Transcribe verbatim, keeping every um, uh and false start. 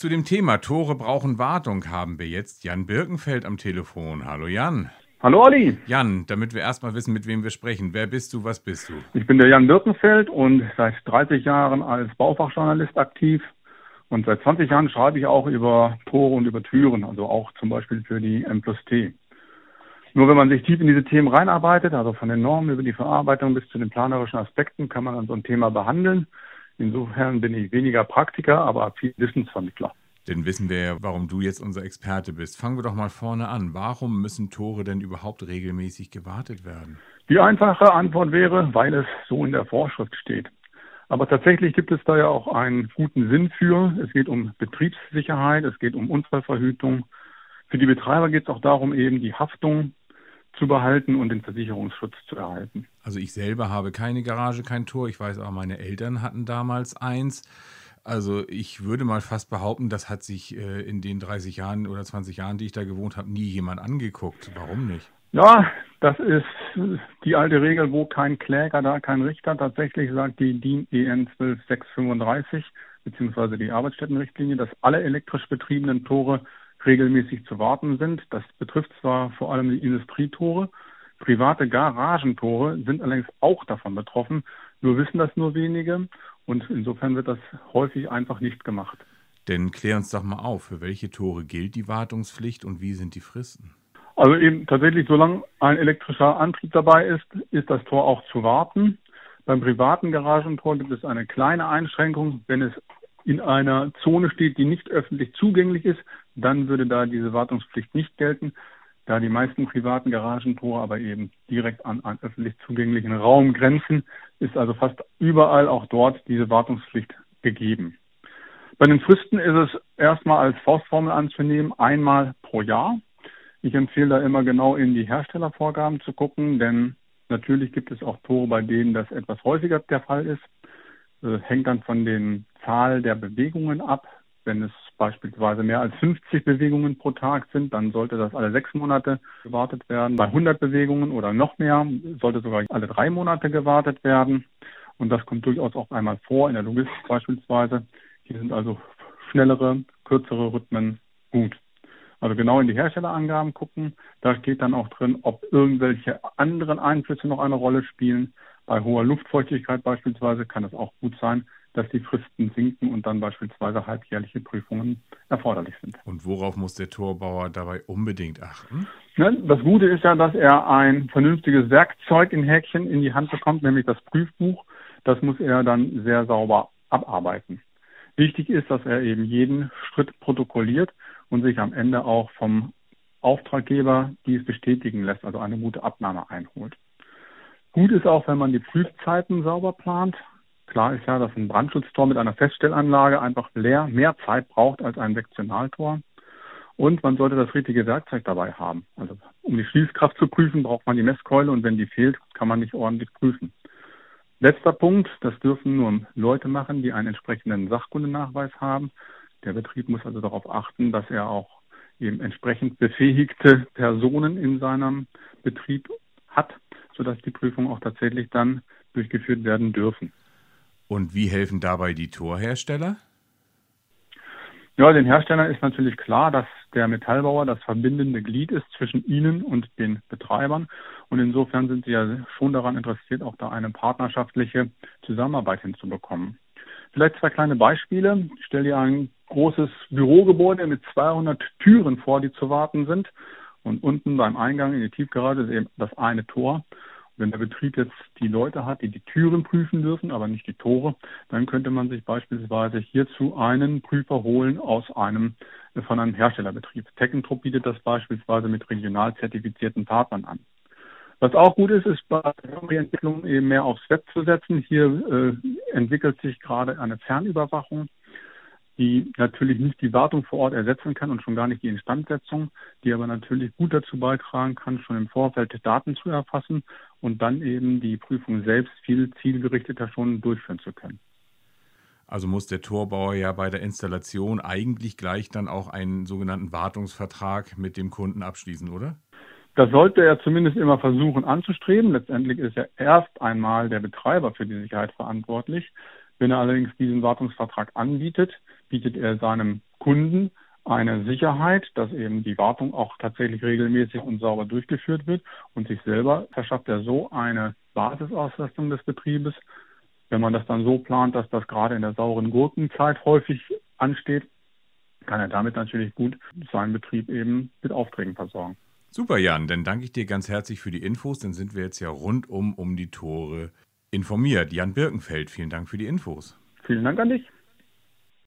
Zu dem Thema Tore brauchen Wartung haben wir jetzt Jan Birkenfeld am Telefon. Hallo Jan. Hallo Olli. Jan, damit wir erstmal wissen, mit wem wir sprechen. Wer bist du, was bist du? Ich bin der Jan Birkenfeld und seit dreißig Jahren als Baufachjournalist aktiv. Und seit zwanzig Jahren schreibe ich auch über Tore und über Türen, also auch zum Beispiel für die M plus T. Nur wenn man sich tief in diese Themen reinarbeitet, also von den Normen über die Verarbeitung bis zu den planerischen Aspekten, kann man dann so ein Thema behandeln. Insofern bin ich weniger Praktiker, aber viel Wissensvermittler. Dann wissen wir ja, warum du jetzt unser Experte bist. Fangen wir doch mal vorne an. Warum müssen Tore denn überhaupt regelmäßig gewartet werden? Die einfache Antwort wäre, weil es so in der Vorschrift steht. Aber tatsächlich gibt es da ja auch einen guten Sinn für. Es geht um Betriebssicherheit, es geht um Unfallverhütung. Für die Betreiber geht es auch darum, eben die Haftung zu behalten und den Versicherungsschutz zu erhalten. Also ich selber habe keine Garage, kein Tor. Ich weiß auch, meine Eltern hatten damals eins. Also ich würde mal fast behaupten, das hat sich in den dreißig Jahren oder zwanzig Jahren, die ich da gewohnt habe, nie jemand angeguckt. Warum nicht? Ja, das ist die alte Regel, wo kein Kläger, da kein Richter. Tatsächlich sagt die DIN E N eins zwei sechs drei fünf bzw. die Arbeitsstättenrichtlinie, dass alle elektrisch betriebenen Tore regelmäßig zu warten sind. Das betrifft zwar vor allem die Industrietore, private Garagentore sind allerdings auch davon betroffen. Nur wissen das nur wenige und insofern wird das häufig einfach nicht gemacht. Denn klär uns doch mal auf, für welche Tore gilt die Wartungspflicht und wie sind die Fristen? Also eben tatsächlich, solange ein elektrischer Antrieb dabei ist, ist das Tor auch zu warten. Beim privaten Garagentor gibt es eine kleine Einschränkung. Wenn es in einer Zone steht, die nicht öffentlich zugänglich ist, dann würde da diese Wartungspflicht nicht gelten, da die meisten privaten Garagentore aber eben direkt an einen öffentlich zugänglichen Raum grenzen, ist also fast überall auch dort diese Wartungspflicht gegeben. Bei den Fristen ist es erstmal als Faustformel anzunehmen, einmal pro Jahr. Ich empfehle da immer genau in die Herstellervorgaben zu gucken, denn natürlich gibt es auch Tore, bei denen das etwas häufiger der Fall ist. Das hängt dann von den Zahl der Bewegungen ab. Wenn es beispielsweise mehr als fünfzig Bewegungen pro Tag sind, dann sollte das alle sechs Monate gewartet werden. Bei hundert Bewegungen oder noch mehr sollte sogar alle drei Monate gewartet werden. Und das kommt durchaus auch einmal vor, in der Logistik beispielsweise. Hier sind also schnellere, kürzere Rhythmen gut. Also genau in die Herstellerangaben gucken. Da steht dann auch drin, ob irgendwelche anderen Einflüsse noch eine Rolle spielen. Bei hoher Luftfeuchtigkeit beispielsweise kann es auch gut sein, dass die Fristen sinken und dann beispielsweise halbjährliche Prüfungen erforderlich sind. Und worauf muss der Torbauer dabei unbedingt achten? Das Gute ist ja, dass er ein vernünftiges Werkzeug in Häkchen in die Hand bekommt, nämlich das Prüfbuch. Das muss er dann sehr sauber abarbeiten. Wichtig ist, dass er eben jeden Schritt protokolliert und sich am Ende auch vom Auftraggeber dies bestätigen lässt, also eine gute Abnahme einholt. Gut ist auch, wenn man die Prüfzeiten sauber plant. Klar ist ja, dass ein Brandschutztor mit einer Feststellanlage einfach leer, mehr Zeit braucht als ein Sektionaltor. Und man sollte das richtige Werkzeug dabei haben. Also um die Schließkraft zu prüfen, braucht man die Messkeule und wenn die fehlt, kann man nicht ordentlich prüfen. Letzter Punkt, das dürfen nur Leute machen, die einen entsprechenden Sachkundennachweis haben. Der Betrieb muss also darauf achten, dass er auch eben entsprechend befähigte Personen in seinem Betrieb hat, sodass die Prüfungen auch tatsächlich dann durchgeführt werden dürfen. Und wie helfen dabei die Torhersteller? Ja, den Herstellern ist natürlich klar, dass der Metallbauer das verbindende Glied ist zwischen ihnen und den Betreibern. Und insofern sind sie ja schon daran interessiert, auch da eine partnerschaftliche Zusammenarbeit hinzubekommen. Vielleicht zwei kleine Beispiele. Ich stelle dir ein großes Bürogebäude mit zweihundert Türen vor, die zu warten sind. Und unten beim Eingang in die Tiefgarage ist eben das eine Tor. Und wenn der Betrieb jetzt die Leute hat, die die Türen prüfen dürfen, aber nicht die Tore, dann könnte man sich beispielsweise hierzu einen Prüfer holen aus einem, von einem Herstellerbetrieb. Teckentrop bietet das beispielsweise mit regional zertifizierten Partnern an. Was auch gut ist, ist bei der Entwicklung eben mehr aufs Web zu setzen. Hier äh, entwickelt sich gerade eine Fernüberwachung, die natürlich nicht die Wartung vor Ort ersetzen kann und schon gar nicht die Instandsetzung, die aber natürlich gut dazu beitragen kann, schon im Vorfeld Daten zu erfassen und dann eben die Prüfung selbst viel zielgerichteter schon durchführen zu können. Also muss der Torbauer ja bei der Installation eigentlich gleich dann auch einen sogenannten Wartungsvertrag mit dem Kunden abschließen, oder? Das sollte er zumindest immer versuchen anzustreben. Letztendlich ist ja erst einmal der Betreiber für die Sicherheit verantwortlich. Wenn er allerdings diesen Wartungsvertrag anbietet, bietet er seinem Kunden eine Sicherheit, dass eben die Wartung auch tatsächlich regelmäßig und sauber durchgeführt wird, und sich selber verschafft er so eine Basisauslastung des Betriebes. Wenn man das dann so plant, dass das gerade in der sauren Gurkenzeit häufig ansteht, kann er damit natürlich gut seinen Betrieb eben mit Aufträgen versorgen. Super, Jan, dann danke ich dir ganz herzlich für die Infos. Dann sind wir jetzt ja rundum um die Tore informiert. Jan Birkenfeld, vielen Dank für die Infos. Vielen Dank an dich.